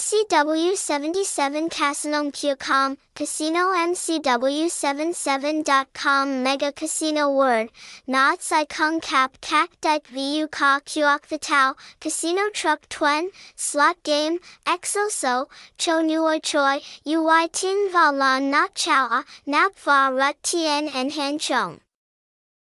MCW77.com, Casino MCW77.com Mega Casino Word, Nod Sai Kung Cap Kak Dike Vu Ka Kuok The Tao, Casino Truck Twen, Slot Game, Exo So, Cho Nuoi Choi, Ui Tin Va La Nak Chow, Nap Va Rut Tien and Han Chong.